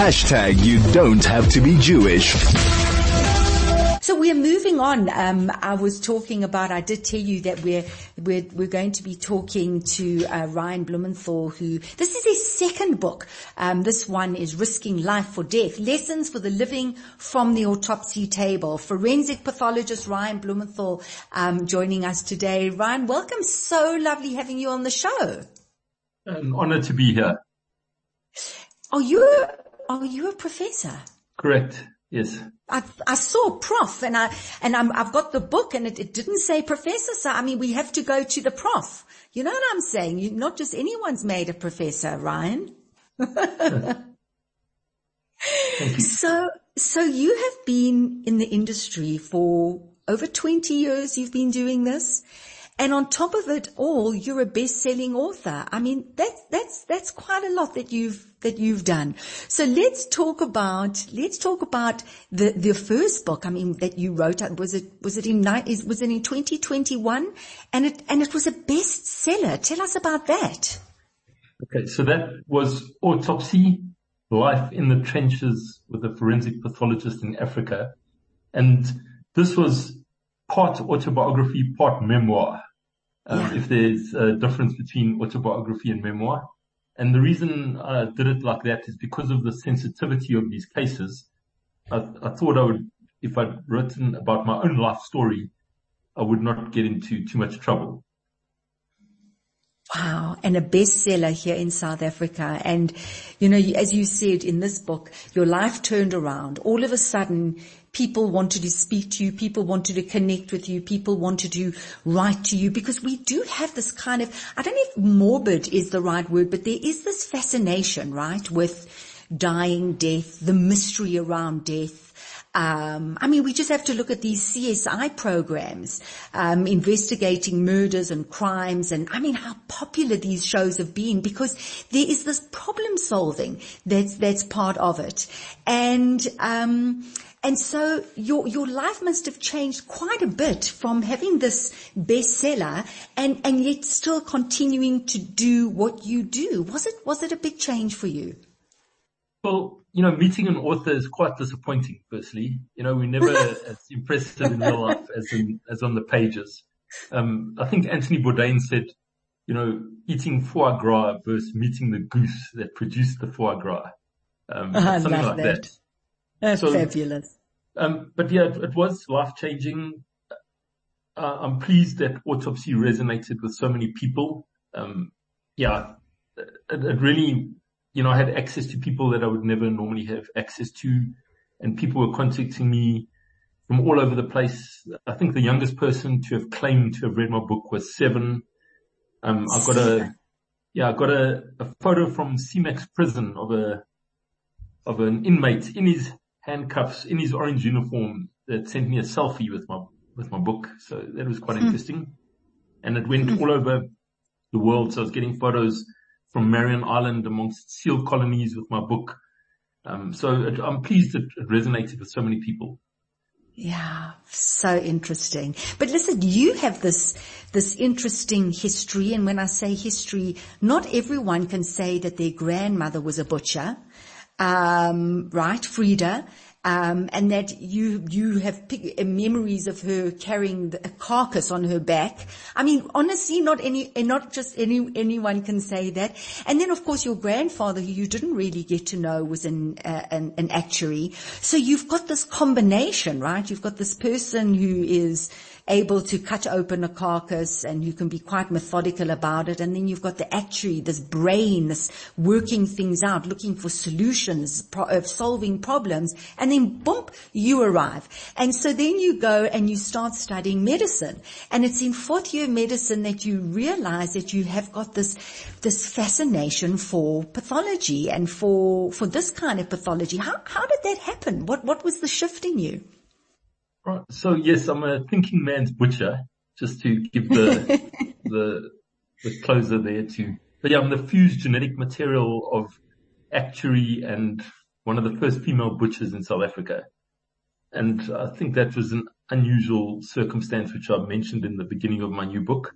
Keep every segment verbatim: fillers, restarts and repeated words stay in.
Hashtag you don't have to be Jewish. So we're moving on. Um, I was talking about, I did tell you that we're, we're, we're going to be talking to, uh, Ryan Blumenthal, who, this is his second book. Um, this one is Risking Life for Death, Lessons for the Living from the Autopsy Table. Forensic pathologist Ryan Blumenthal, um, joining us today. Ryan, welcome. So lovely having you on the show. An honor to be here. Are you, are you a professor? Correct. Yes. I, I saw Prof and I, and I'm, I've got the book and it, it didn't say professor. So, I mean, we have to go to the Prof. You know what I'm saying? You, not just anyone's made a professor, Ryan. so, so you have been in the industry for over twenty years. You've been doing this. And on top of it all, you're a best-selling author. I mean, that's, that's, that's quite a lot that you've, that you've done. So let's talk about, let's talk about the, the first book. I mean, that you wrote, was it, was it in, was it in twenty twenty-one? And it, and it was a bestseller. Tell us about that. Okay. So that was Autopsy, Life in the Trenches with a Forensic Pathologist in Africa. And this was part autobiography, part memoir. Um, if there's a difference between autobiography and memoir. And the reason I did it like that is because of the sensitivity of these cases. I, I thought I would, if I'd written about my own life story, I would not get into too much trouble. Wow. And a bestseller here in South Africa. And, you know, as you said in this book, your life turned around. All of a sudden, people wanted to speak to you. People wanted to connect with you. People wanted to write to you, because we do have this kind of, I don't know if morbid is the right word, but there is this fascination, right, with dying, death, the mystery around death. Um, I mean, we just have to look at these C S I programs, um, investigating murders and crimes. And I mean, how popular these shows have been, because there is this problem solving that's, that's part of it. And, um, and so your, your life must have changed quite a bit from having this bestseller and, and yet still continuing to do what you do. Was it, was it a big change for you? Well, you know, meeting an author is quite disappointing, firstly. You know, we're never as impressive in real life as in, as on the pages. Um, I think Anthony Bourdain said, you know, eating foie gras versus meeting the goose that produced the foie gras. Um, oh, something I love like that. that. That's so fabulous. Um, but yeah, it, it was life changing. Uh, I'm pleased that Autopsy resonated with so many people. Um, yeah, it, it really, you know, I had access to people that I would never normally have access to, and people were contacting me from all over the place. I think the youngest person to have claimed to have read my book was seven. Um, I got a, yeah, I got a, a photo from C MAX prison of a, of an inmate in his handcuffs, in his orange uniform, that sent me a selfie with my, with my book. So that was quite mm. interesting. And it went mm. all over the world. So I was getting photos from Marion Island amongst seal colonies with my book. Um, so it, I'm pleased that it resonated with so many people. Yeah, so interesting. But listen, you have this, this interesting history. And when I say history, not everyone can say that their grandmother was a butcher. Um, right, Frida. Um, and that you, you have pic- memories of her carrying the, a carcass on her back. I mean, honestly, not any, and not just any, anyone can say that. And then, of course, your grandfather, who you didn't really get to know, was an, uh, an, an actuary. So you've got this combination, right? You've got this person who is able to cut open a carcass and you can be quite methodical about it. And then you've got the actuary, this brain, this working things out, looking for solutions, pro- solving problems. And then, boom, you arrive. And so then you go and you start studying medicine. And it's in fourth year medicine that you realize that you have got this, this fascination for pathology and for, for this kind of pathology. How, how did that happen? What, what was the shift in you? Right. So yes, I'm a thinking man's butcher, just to give the, the, the closer there too. But yeah, I'm the fused genetic material of actuary and one of the first female butchers in South Africa. And I think that was an unusual circumstance, which I mentioned in the beginning of my new book.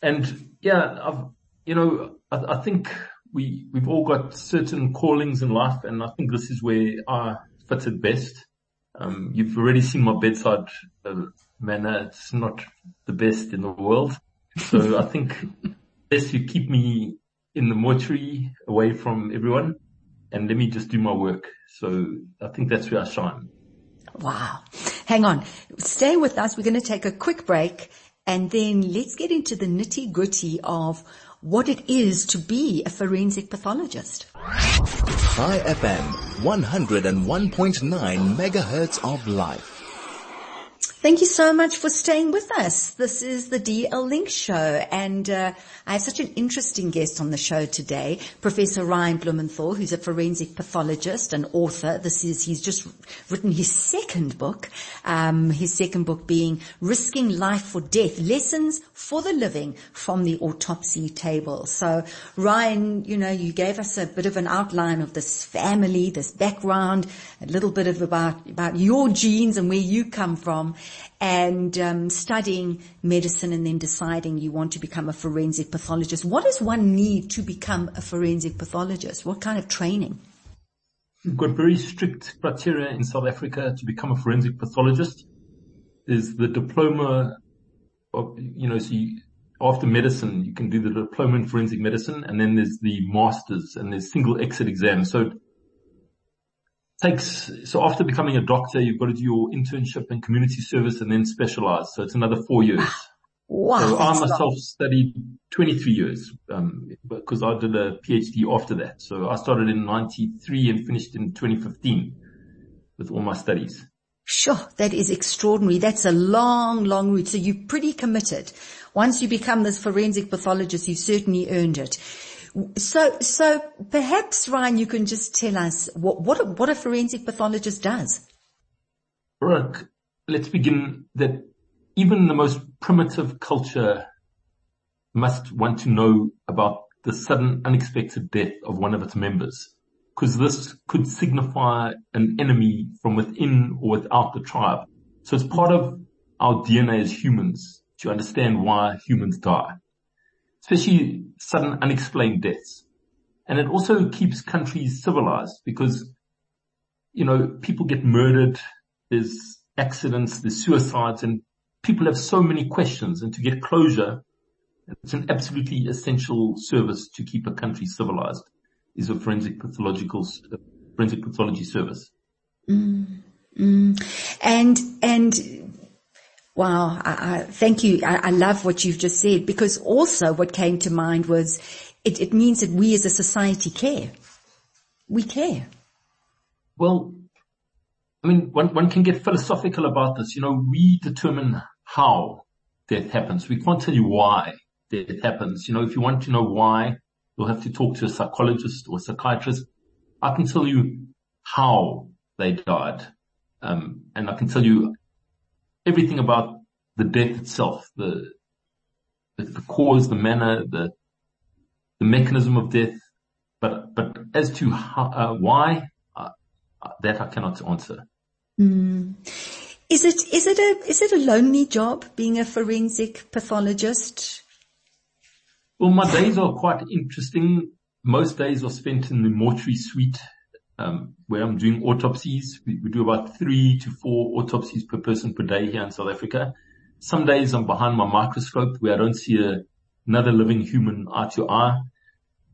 And yeah, I've, you know, I, I think we, we've all got certain callings in life, and I think this is where I fit it best. Um, you've already seen my bedside uh, manner. It's not the best in the world. So I think best you keep me in the mortuary away from everyone and let me just do my work. So I think that's where I shine. Wow. Hang on. Stay with us. We're going to take a quick break and then let's get into the nitty gritty of what it is to be a forensic pathologist. Chai F M, one oh one point nine megahertz of life. Thank you so much for staying with us. This is the D L Link Show, and uh, I have such an interesting guest on the show today, Professor Ryan Blumenthal, who's a forensic pathologist and author. This is, he's just written his second book, um, his second book being Risking Life for Death, Lessons for the Living from the Autopsy Table. So Ryan, you know, you gave us a bit of an outline of this family, this background, a little bit of about, about your genes and where you come from. And um, studying medicine and then deciding you want to become a forensic pathologist. What does one need to become a forensic pathologist? What kind of training? We've got very strict criteria in South Africa to become a forensic pathologist. There's the diploma of, you know, so you, after medicine, you can do the diploma in forensic medicine, and then there's the masters and there's single exit exams. So Takes, so after becoming a doctor, you've got to do your internship and community service and then specialize. So it's another four years. Wow. So I myself long. studied twenty-three years, um, because I did a PhD after that. So I started in ninety-three and finished in twenty fifteen with all my studies. Sure. That is extraordinary. That's a long, long route. So you're pretty committed. Once you become this forensic pathologist, you've certainly earned it. So, so perhaps, Ryan, you can just tell us what, what, a, what a forensic pathologist does. Brooke, let's begin that even the most primitive culture must want to know about the sudden unexpected death of one of its members, because this could signify an enemy from within or without the tribe. So it's part of our D N A as humans to understand why humans die, especially sudden unexplained deaths. And it also keeps countries civilized because, you know, people get murdered, there's accidents, there's suicides, and people have so many questions. And to get closure, it's an absolutely essential service to keep a country civilized, is a forensic pathological, forensic pathology service. Mm, mm. And, and, Wow. I, I, thank you. I, I love what you've just said, because also what came to mind was it, it means that we as a society care. We care. Well, I mean, one, one can get philosophical about this. You know, we determine how death happens. We can't tell you why death happens. You know, if you want to know why, you'll have to talk to a psychologist or a psychiatrist. I can tell you how they died. Um, and I can tell you everything about the death itself, the, the cause, the manner, the, the mechanism of death. But, but as to how, uh, why, uh, that I cannot answer. Mm. Is it, is it a, is it a lonely job being a forensic pathologist? Well, my days are quite interesting. Most days are spent in the mortuary suite, Um, where I'm doing autopsies. We, we do about three to four autopsies per person per day here in South Africa. Some days I'm behind my microscope where I don't see a, another living human eye to eye.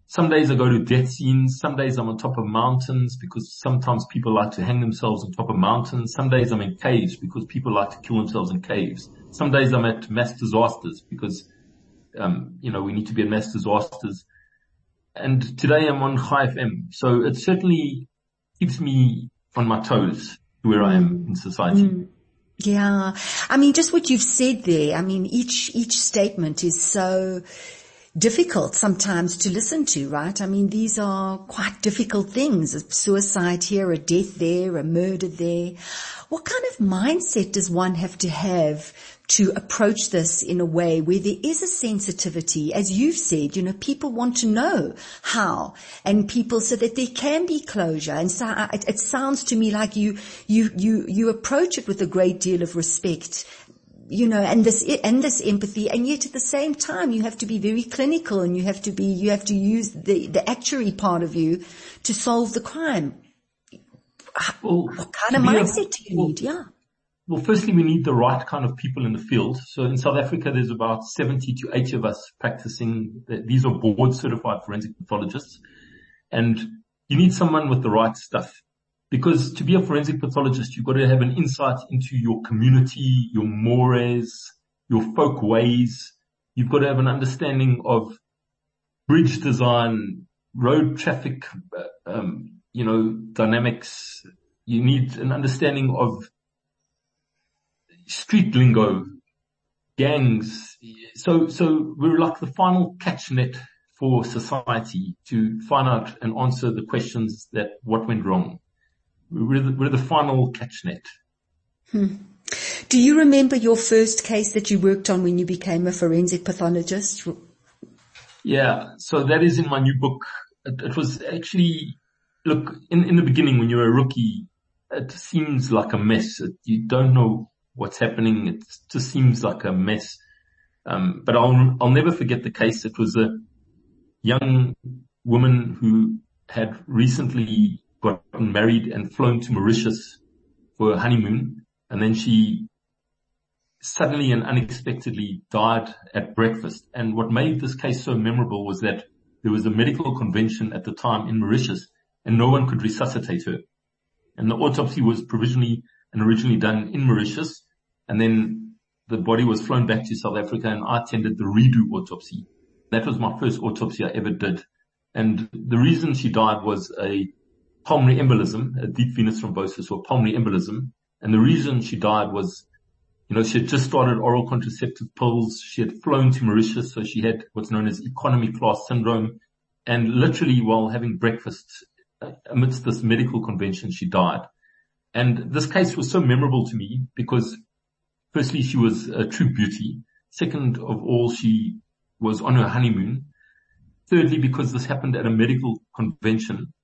Some days I go to death scenes. Some days I'm on top of mountains because sometimes people like to hang themselves on top of mountains. Some days I'm in caves because people like to kill themselves in caves. Some days I'm at mass disasters because, um, you know, we need to be at mass disasters. And today I'm on Chai F M. So it certainly keeps me on my toes to where I am in society. Mm. Yeah. I mean, just what you've said there, I mean, each, each statement is so difficult sometimes to listen to, right? I mean, these are quite difficult things, a suicide here, a death there, a murder there. What kind of mindset does one have to have to approach this in a way where there is a sensitivity? As you've said, you know, people want to know how, and people, so that there can be closure. And so it, it sounds to me like you, you, you, you approach it with a great deal of respect, you know, and this, and this empathy. And yet at the same time, you have to be very clinical, and you have to be, you have to use the, the actuary part of you to solve the crime. Well, what kind of mindset do you well, need? Yeah. Well, firstly, we need the right kind of people in the field. So in South Africa, there's about seventy to eighty of us practicing. These are board certified forensic pathologists, and you need someone with the right stuff. Because to be a forensic pathologist, you've got to have an insight into your community, your mores, your folk ways. You've got to have an understanding of bridge design, road traffic, um, you know, dynamics. You need an understanding of street lingo, gangs. So, so we're like the final catch net for society to find out and answer the questions that what went wrong. We're the, we're the final catch net. Hmm. Do you remember your first case that you worked on when you became a forensic pathologist? Yeah, so that is in my new book. It, it was actually, look, in, in the beginning when you're a rookie, it seems like a mess. It, you don't know what's happening. It just seems like a mess. Um, but I'll, I'll never forget the case. It was a young woman who had recently got married and flown to Mauritius for a honeymoon, and then she suddenly and unexpectedly died at breakfast. And what made this case so memorable was that there was a medical convention at the time in Mauritius, and no one could resuscitate her. And the autopsy was provisionally and originally done in Mauritius, and then the body was flown back to South Africa, and I attended the redo autopsy. That was my first autopsy I ever did. And the reason she died was a pulmonary embolism, a deep venous thrombosis or pulmonary embolism. And the reason she died was, you know, she had just started oral contraceptive pills. She had flown to Mauritius, so she had what's known as economy class syndrome. And literally while having breakfast amidst this medical convention, she died. And this case was so memorable to me because firstly, she was a true beauty. Second of all, she was on her honeymoon. Thirdly, because this happened at a medical convention.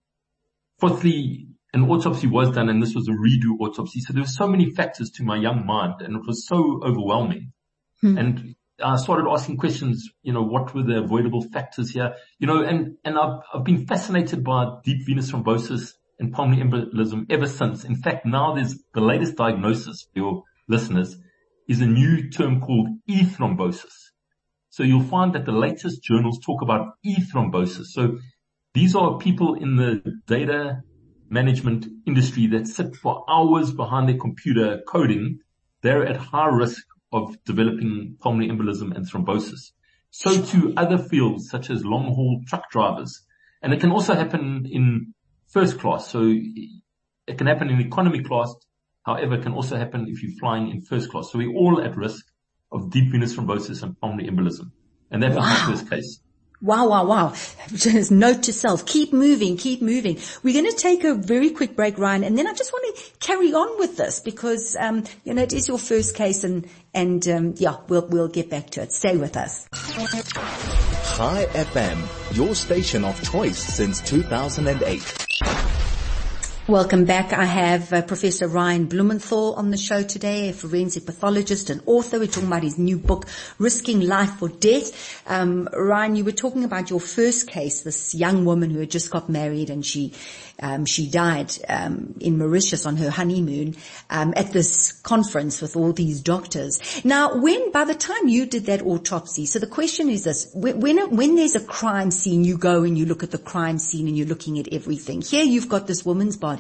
Fourthly, an autopsy was done, and this was a redo autopsy. So there were so many factors to my young mind, and it was so overwhelming. Hmm. And I started asking questions, you know, what were the avoidable factors here? You know, and, and I've, I've been fascinated by deep venous thrombosis and pulmonary embolism ever since. In fact, now there's the latest diagnosis for your listeners is a new term called e-thrombosis. So you'll find that the latest journals talk about e-thrombosis. So these are people in the data management industry that sit for hours behind their computer coding. They're at high risk of developing pulmonary embolism and thrombosis. So too other fields such as long-haul truck drivers. And it can also happen in first class. So it can happen in economy class. However, it can also happen if you're flying in first class. So we're all at risk of deep venous thrombosis and pulmonary embolism. And that was my first case. Wow, wow, wow. Just note to self. Keep moving, keep moving. We're going to take a very quick break, Ryan, and then I just want to carry on with this because, um, you know, it is your first case and, and, um, yeah, we'll, we'll get back to it. Stay with us. Chai F M, your station of choice since two thousand eight. Welcome back. I have uh, Professor Ryan Blumenthal on the show today, a forensic pathologist and author. We're talking about his new book, Risking Life for Death. Um, Ryan, you were talking about your first case, this young woman who had just got married and she, um, she died, um, in Mauritius on her honeymoon, um, at this conference with all these doctors. Now, when, by the time you did that autopsy, so the question is this, when, when, when there's a crime scene, you go and you look at the crime scene and you're looking at everything. Here you've got this woman's body.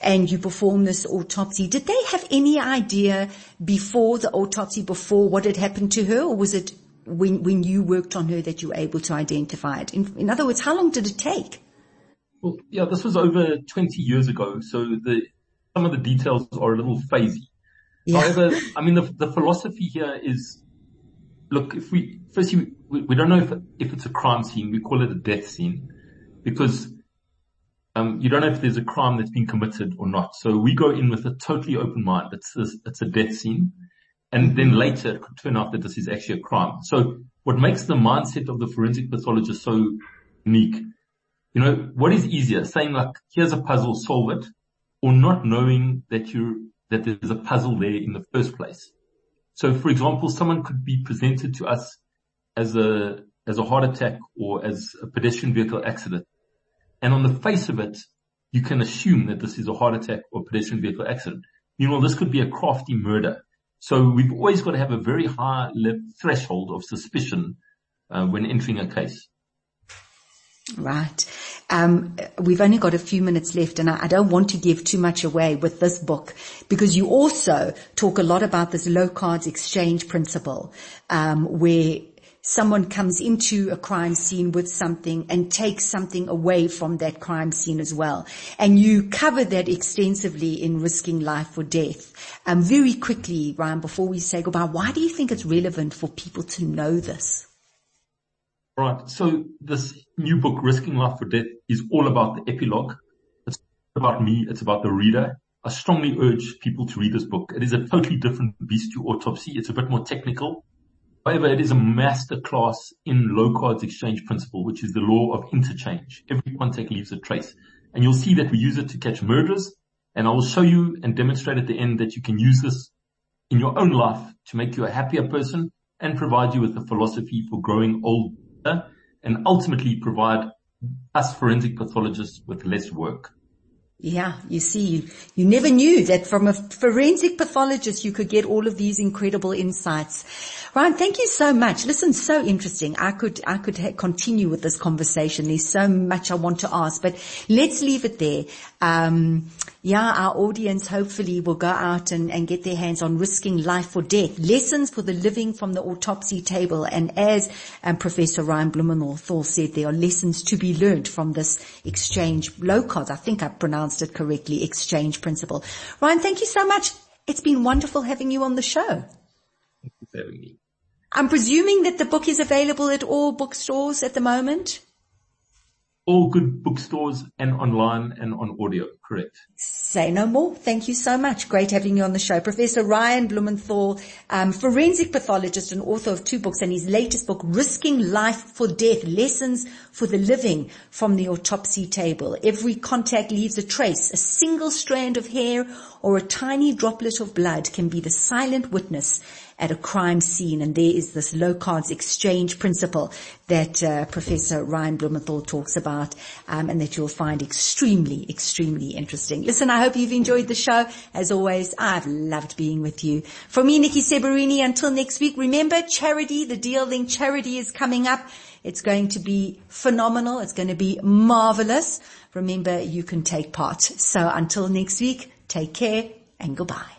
And you perform this autopsy. Did they have any idea before the autopsy, before what had happened to her, or was it when when you worked on her that you were able to identify it? In, in other words, how long did it take? Well, yeah, this was over twenty years ago, so the, some of the details are a little phasey. Yeah. However, I mean, the, the philosophy here is, look, if we firstly we, we don't know if if it's a crime scene, we call it a death scene, because Um, you don't know if there's a crime that's been committed or not. So we go in with a totally open mind. It's a, it's a death scene. And then later it could turn out that this is actually a crime. So what makes the mindset of the forensic pathologist so unique, you know, what is easier, saying like, here's a puzzle, solve it, or not knowing that you that there's a puzzle there in the first place? So, for example, someone could be presented to us as a as a heart attack or as a pedestrian vehicle accident. And on the face of it, you can assume that this is a heart attack or pedestrian vehicle accident. You know, this could be a crafty murder. So we've always got to have a very high threshold of suspicion uh, when entering a case. Right. Um, we've only got a few minutes left, and I, I don't want to give too much away with this book, because you also talk a lot about this Locard's exchange principle, um, where someone comes into a crime scene with something and takes something away from that crime scene as well. And you cover that extensively in Risking Life for Death. Um, very quickly, Ryan, before we say goodbye, why do you think it's relevant for people to know this? Right. So this new book, Risking Life for Death, is all about the epilogue. It's about me. It's about the reader. I strongly urge people to read this book. It is a totally different beast to Autopsy. It's a bit more technical. However, it is a masterclass in Locard's exchange principle, which is the law of interchange. Every contact leaves a trace. And you'll see that we use it to catch murderers. And I will show you and demonstrate at the end that you can use this in your own life to make you a happier person and provide you with a philosophy for growing old, and ultimately provide us forensic pathologists with less work. Yeah, you see, you, you never knew that from a forensic pathologist you could get all of these incredible insights. Ryan, thank you so much. Listen, so interesting. I could, I could ha- continue with this conversation. There's so much I want to ask, but let's leave it there. Um, yeah, our audience hopefully will go out and, and get their hands on Risking Life for Death, Lessons for the Living from the Autopsy Table. And as um, Professor Ryan Blumenthal said, there are lessons to be learned from this exchange, Locard's, I think I pronounced it correctly, exchange principle. Ryan, thank you so much. It's been wonderful having you on the show. Thank you for having me. I'm presuming that the book is available at all bookstores at the moment? All good bookstores, and online and on audio, correct. Say no more. Thank you so much. Great having you on the show. Professor Ryan Blumenthal, um, forensic pathologist and author of two books, and his latest book, Risking Life for Death, Lessons for the Living from the Autopsy Table. Every contact leaves a trace. A single strand of hair or a tiny droplet of blood can be the silent witness at a crime scene, and there is this Locard's exchange principle that uh, Professor Ryan Blumenthal talks about, um, and that you'll find extremely, extremely interesting. Listen, I hope you've enjoyed the show. As always, I've loved being with you. From me, Nikki Seberini, until next week, remember, charity, the D L Link charity is coming up. It's going to be phenomenal. It's going to be marvelous. Remember, you can take part. So until next week, take care and goodbye.